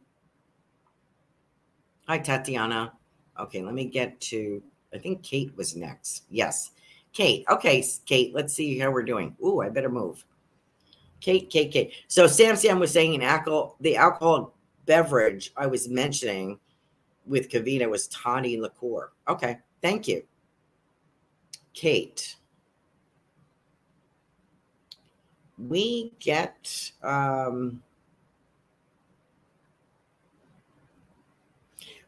Hi, Tatiana. Okay, let me get to, I think Kate was next. Yes. Kate. Okay, Kate, let's see how we're doing. Ooh, I better move. Kate, Kate, Kate. So Sam Sam was saying in alcohol, the alcohol beverage I was mentioning with Kavita was toddy liqueur. Okay, thank you, Kate. we get um,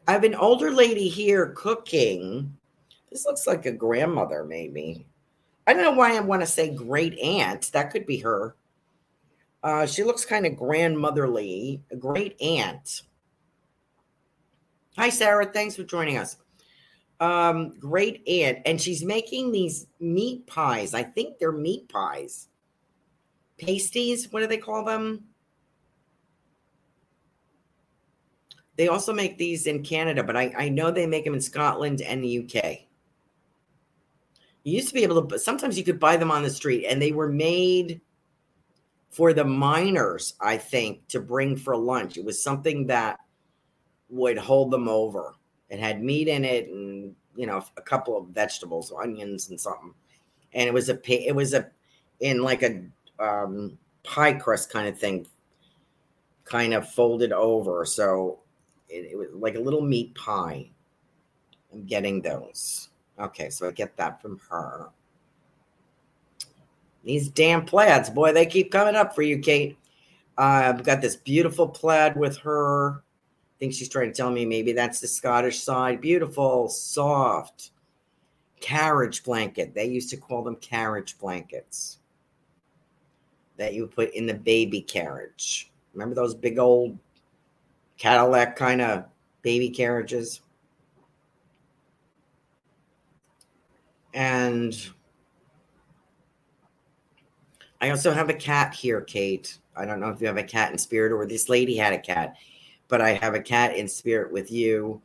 I have an older lady here cooking. This looks like a grandmother, maybe. I don't know why I want to say great aunt. That could be her. Uh, she looks kind of grandmotherly. A great aunt. Hi, Sarah. Thanks for joining us. Um, great aunt. And she's making these meat pies. I think they're meat pies. Pasties. What do they call them? They also make these in Canada, but I, I know they make them in Scotland and the U K. You used to be able to, sometimes you could buy them on the street, and they were made for the minors, I think, to bring for lunch. It was something that would hold them over. It had meat in it and, you know, a couple of vegetables, onions and something. And it was a, it was a, in like a um, pie crust kind of thing, kind of folded over. So it, it was like a little meat pie. I'm getting those. Okay, so I get that from her. These damn plaids, boy, they keep coming up for you, Kate. Uh, I've got this beautiful plaid with her. I think she's trying to tell me maybe that's the Scottish side. Beautiful, soft, carriage blanket. They used to call them carriage blankets that you put in the baby carriage. Remember those big old Cadillac kind of baby carriages? And I also have a cat here, Kate. I don't know if you have a cat in spirit or this lady had a cat, but I have a cat in spirit with you.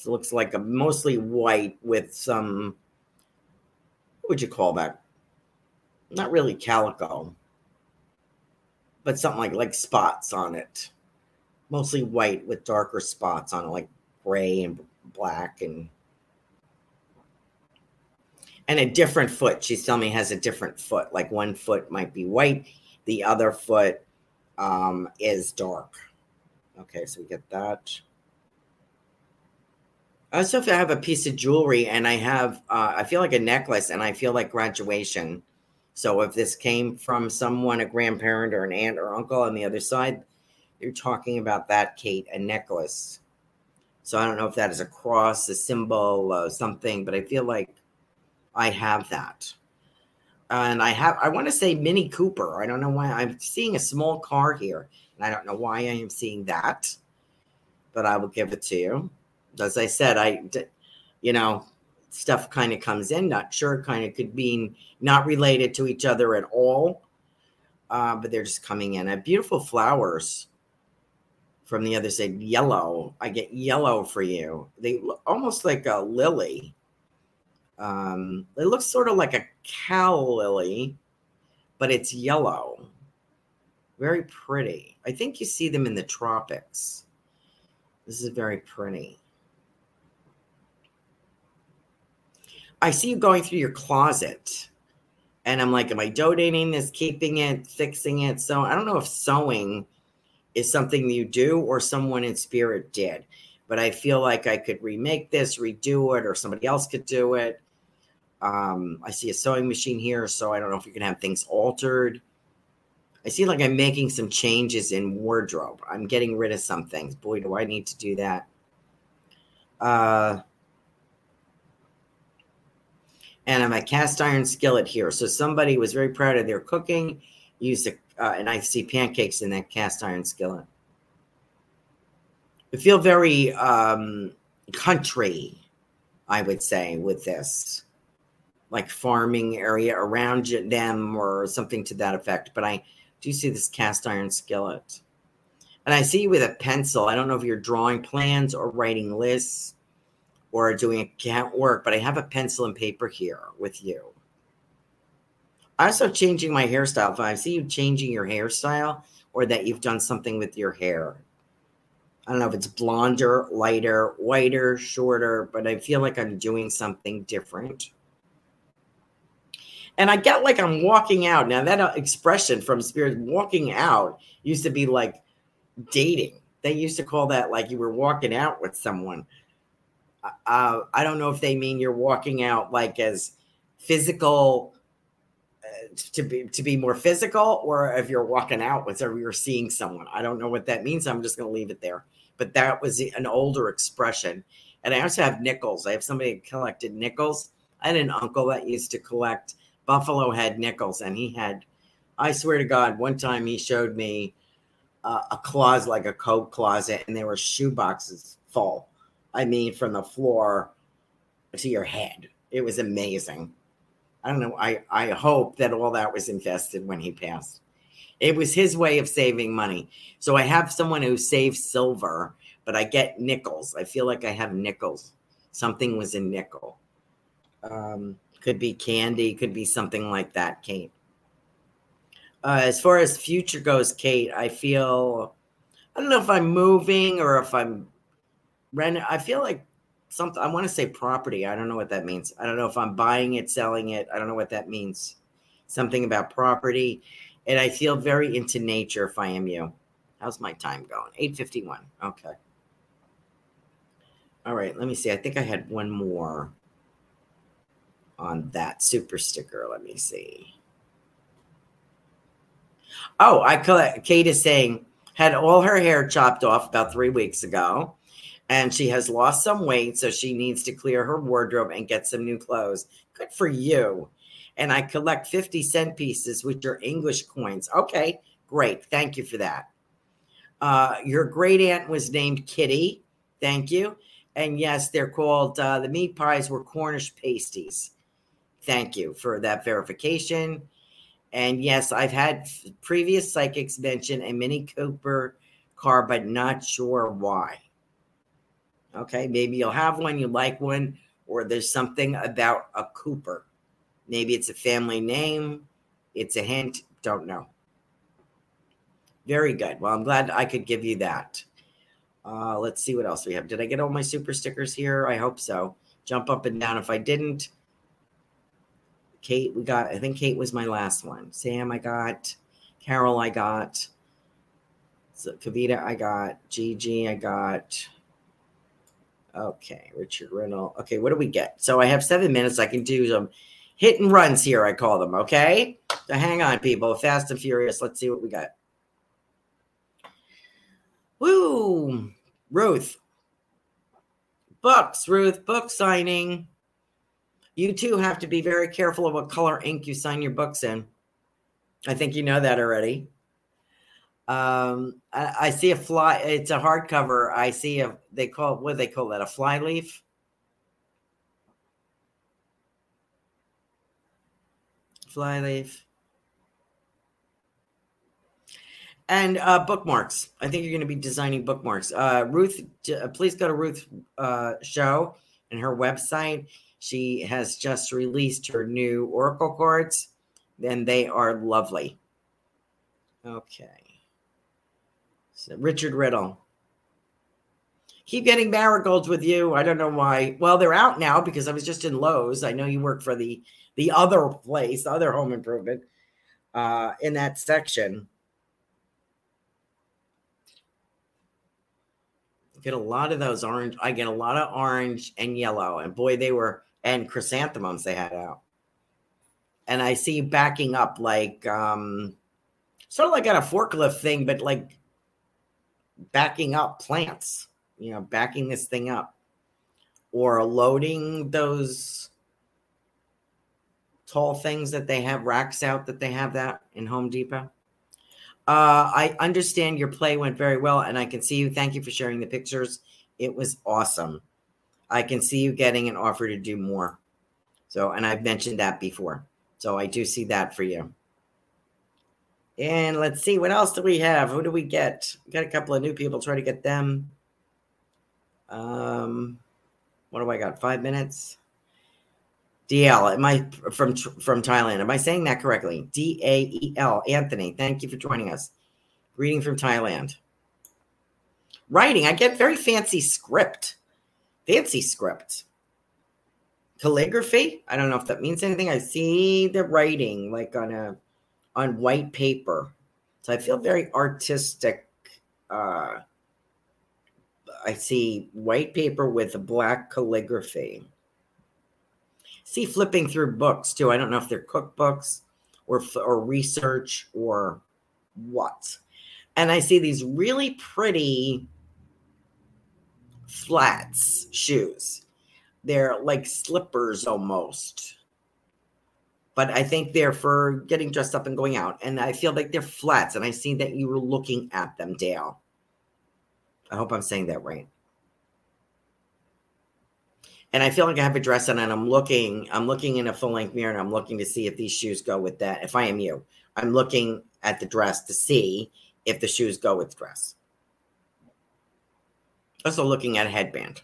It looks like a mostly white with some, what would you call that? Not really calico, but something like, like spots on it. Mostly white with darker spots on it, like gray and black and And a different foot. She's telling me has a different foot. Like one foot might be white. The other foot um, is dark. Okay, so we get that. I also have a piece of jewelry and I have, uh, I feel like a necklace and I feel like graduation. So if this came from someone, a grandparent or an aunt or uncle on the other side, you're talking about that, Kate, a necklace. So I don't know if that is a cross, a symbol, uh, something, but I feel like I have that. And I have, I want to say Mini Cooper. I don't know why I'm seeing a small car here. And I don't know why I am seeing that, but I will give it to you. As I said, I, you know, stuff kind of comes in, not sure, kind of could mean not related to each other at all. Uh, but they're just coming in. I have beautiful flowers from the other side. Yellow. I get yellow for you. They look almost like a lily. Um, it looks sort of like a cow lily, but it's yellow. Very pretty. I think you see them in the tropics. This is very pretty. I see you going through your closet and I'm like, am I donating this, keeping it, fixing it? So I don't know if sewing is something you do or someone in spirit did, but I feel like I could remake this, redo it, or somebody else could do it. Um, I see a sewing machine here, so I don't know if you can have things altered. I see like I'm making some changes in wardrobe. I'm getting rid of some things. Boy, do I need to do that. Uh, and I'm a cast iron skillet here. So somebody was very proud of their cooking. Used a, uh, and I see pancakes in that cast iron skillet. I feel very um, country, I would say, with this. Like farming area around them or something to that effect. But I do see this cast iron skillet. And I see you with a pencil. I don't know if you're drawing plans or writing lists or doing account work, but I have a pencil and paper here with you. I'm also changing my hairstyle. If I see you changing your hairstyle or that you've done something with your hair. I don't know if it's blonder, lighter, whiter, shorter, but I feel like I'm doing something different. And I get like I'm walking out. Now, that expression from Spirit, walking out, used to be like dating. They used to call that like you were walking out with someone. Uh, I don't know if they mean you're walking out like as physical, uh, to be to be more physical, or if you're walking out with or you're seeing someone. I don't know what that means. I'm just going to leave it there. But that was an older expression. And I also have nickels. I have somebody that collected nickels. I had an uncle that used to collect buffalo head nickels. And he had, I swear to God, one time he showed me uh, a closet, like a coat closet, and there were shoe boxes full. I mean, from the floor to your head. It was amazing. I don't know. I, I hope that all that was invested when he passed. It was his way of saving money. So I have someone who saves silver, but I get nickels. I feel like I have nickels. Something was a nickel. Um, could be candy. Could be something like that, Kate. Uh, as far as future goes, Kate, I feel, I don't know if I'm moving or if I'm renting. I feel like something, I want to say property. I don't know what that means. I don't know if I'm buying it, selling it. I don't know what that means. Something about property. And I feel very into nature if I am you. How's my time going? eight fifty-one. Okay. All right. Let me see. I think I had one more on that super sticker. Let me see. Oh, I collect, Kate is saying, had all her hair chopped off about three weeks ago. And she has lost some weight, so she needs to clear her wardrobe and get some new clothes. Good for you. And I collect fifty cent pieces, which are English coins. Okay, great. Thank you for that. Uh, your great aunt was named Kitty. Thank you. And yes, they're called, uh, the meat pies were Cornish pasties. Thank you for that verification. And yes, I've had previous psychics mention a Mini Cooper car, but not sure why. Okay, maybe you'll have one, you like one, or there's something about a Cooper. Maybe it's a family name. It's a hint. Don't know. Very good. Well, I'm glad I could give you that. Uh, let's see what else we have. Did I get all my super stickers here? I hope so. Jump up and down if I didn't. Kate, we got, I think Kate was my last one. Sam, I got. Carol, I got. So, Kavita, I got. Gigi, I got. Okay, Richard Riddle. Okay, what do we get? So I have seven minutes. I can do some hit and runs here, I call them, okay? So hang on, people. Fast and furious. Let's see what we got. Woo! Ruth. Books, Ruth. Book signing. You, too, have to be very careful of what color ink you sign your books in. I think you know that already. Um, I, I see a fly. It's a hardcover. I see a, they call, what do they call that? A fly leaf? Fly leaf. And uh, bookmarks. I think you're going to be designing bookmarks. Uh, Ruth, please go to Ruth's uh, show and her website. She has just released her new Oracle cards, and they are lovely. Okay. So Richard Riddle. Keep getting marigolds with you. I don't know why. Well, they're out now because I was just in Lowe's. I know you work for the the other place, the other home improvement, uh, in that section. I get a lot of those orange. I get a lot of orange and yellow. And boy, they were, and chrysanthemums they had out. And I see backing up like, um, sort of like on a forklift thing, but like backing up plants, you know, backing this thing up. Or loading those tall things that they have, racks out that they have that in Home Depot. Uh, I understand your play went very well, and I can see you. Thank you for sharing the pictures. It was awesome. I can see you getting an offer to do more. So, and I've mentioned that before. So I do see that for you. And let's see, what else do we have? Who do we get? We got a couple of new people. Try to get them. Um, what do I got? Five minutes. D L, am I from from Thailand? Am I saying that correctly? D A E L, Anthony, thank you for joining us. Greeting from Thailand. Writing, I get very fancy script. Fancy script. Calligraphy, I don't know if that means anything. I see the writing like on a on white paper. So I feel very artistic. Uh, I see white paper with black calligraphy. See flipping through books, too. I don't know if they're cookbooks or, or research or what. And I see these really pretty flats shoes. They're like slippers almost. But I think they're for getting dressed up and going out. And I feel like they're flats. And I see that you were looking at them, Dale. I hope I'm saying that right. And I feel like I have a dress on and I'm looking, I'm looking in a full length mirror and I'm looking to see if these shoes go with that. If I am you, I'm looking at the dress to see if the shoes go with the dress. Also looking at a headband.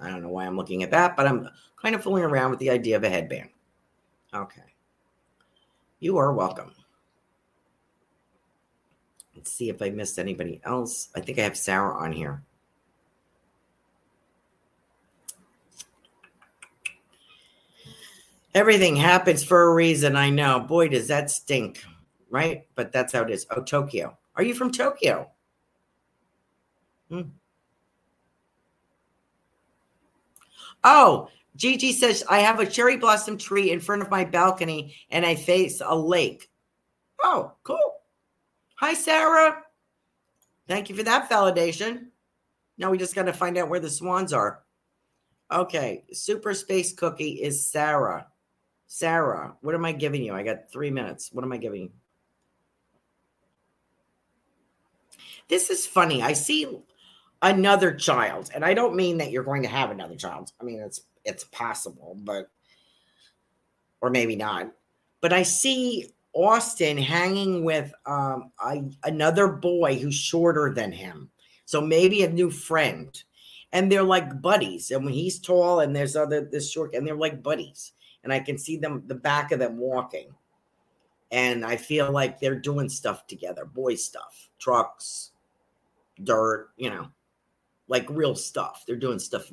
I don't know why I'm looking at that, but I'm kind of fooling around with the idea of a headband. Okay. You are welcome. Let's see if I missed anybody else. I think I have Sarah on here. Everything happens for a reason. I know. Boy, does that stink, right? But that's how it is. Oh, Tokyo. Are you from Tokyo? Hmm. Oh, Gigi says, I have a cherry blossom tree in front of my balcony and I face a lake. Oh, cool. Hi, Sarah. Thank you for that validation. Now we just got to find out where the swans are. Okay. Super Space Cookie is Sarah. Sarah, what am I giving you? I got three minutes. What am I giving you? This is funny. I see another child, and I don't mean that you're going to have another child. I mean, it's it's possible, but or maybe not. But I see Austin hanging with um, a, another boy who's shorter than him. So maybe a new friend. And they're like buddies. And when he's tall and there's other this short, and they're like buddies. And I can see them, the back of them walking. And I feel like they're doing stuff together, boy stuff, trucks, dirt, you know, like real stuff. They're doing stuff,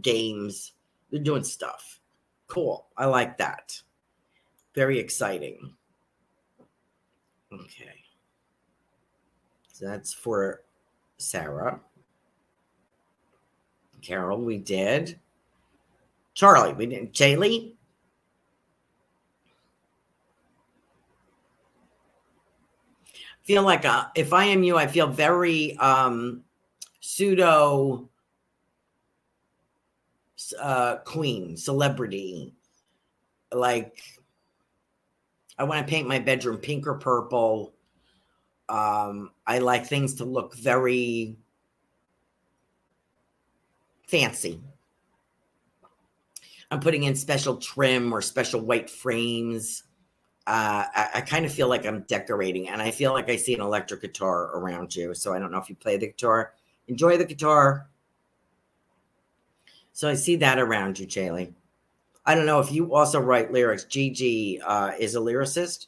games. They're doing stuff. Cool. I like that. Very exciting. Okay. So that's for Sarah. Carol, we did. Charlie, we did. Jaylee. Feel like a, if I am you, I feel very um, pseudo uh, queen, celebrity. Like, I want to paint my bedroom pink or purple. Um, I like things to look very fancy. I'm putting in special trim or special white frames. Uh, I, I kind of feel like I'm decorating, and I feel like I see an electric guitar around you. So I don't know if you play the guitar. Enjoy the guitar. So I see that around you, Jaylee. I don't know if you also write lyrics. Gigi uh, is a lyricist.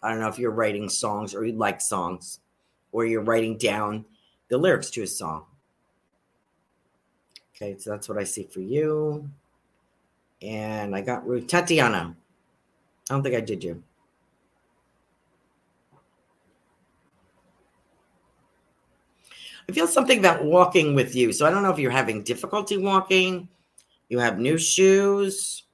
I don't know if you're writing songs or you like songs or you're writing down the lyrics to a song. Okay, so that's what I see for you. And I got Ruth. Tatiana. I don't think I did you. I feel something about walking with you. So I don't know if you're having difficulty walking. You have new shoes.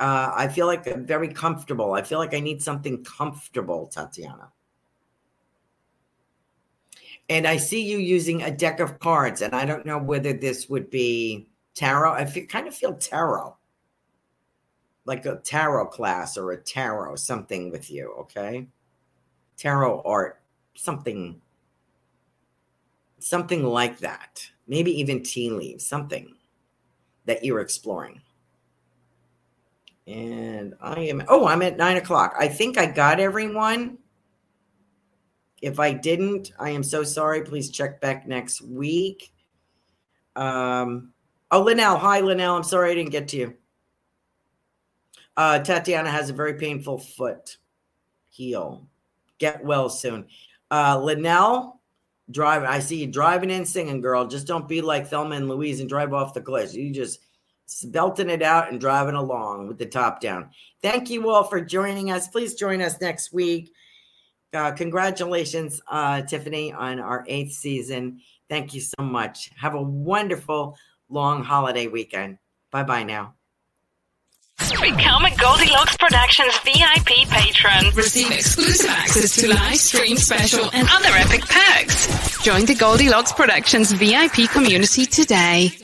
Uh, I feel like I'm very comfortable. I feel like I need something comfortable, Tatiana. And I see you using a deck of cards. And I don't know whether this would be tarot. I feel, kind of feel tarot. Like a tarot class or a tarot, something with you, okay? Tarot art, something. Something like that. Maybe even tea leaves, something that you're exploring. And I am, oh, I'm at nine o'clock. I think I got everyone. If I didn't, I am so sorry. Please check back next week. Um, oh, Linnell. Hi, Linnell. I'm sorry I didn't get to you. Uh, Tatiana has a very painful foot heel. Get well soon. Uh, Linnell, drive. I see you driving and singing, girl. Just don't be like Thelma and Louise and drive off the cliff. You just belting it out and driving along with the top down. Thank you all for joining us. Please join us next week. Uh, congratulations, uh, Tiffany, on our eighth season. Thank you so much. Have a wonderful long holiday weekend. Bye-bye now. Become a Goldilocks Productions V I P patron. Receive exclusive access to live stream special and other epic perks. Join the Goldilocks Productions V I P community today.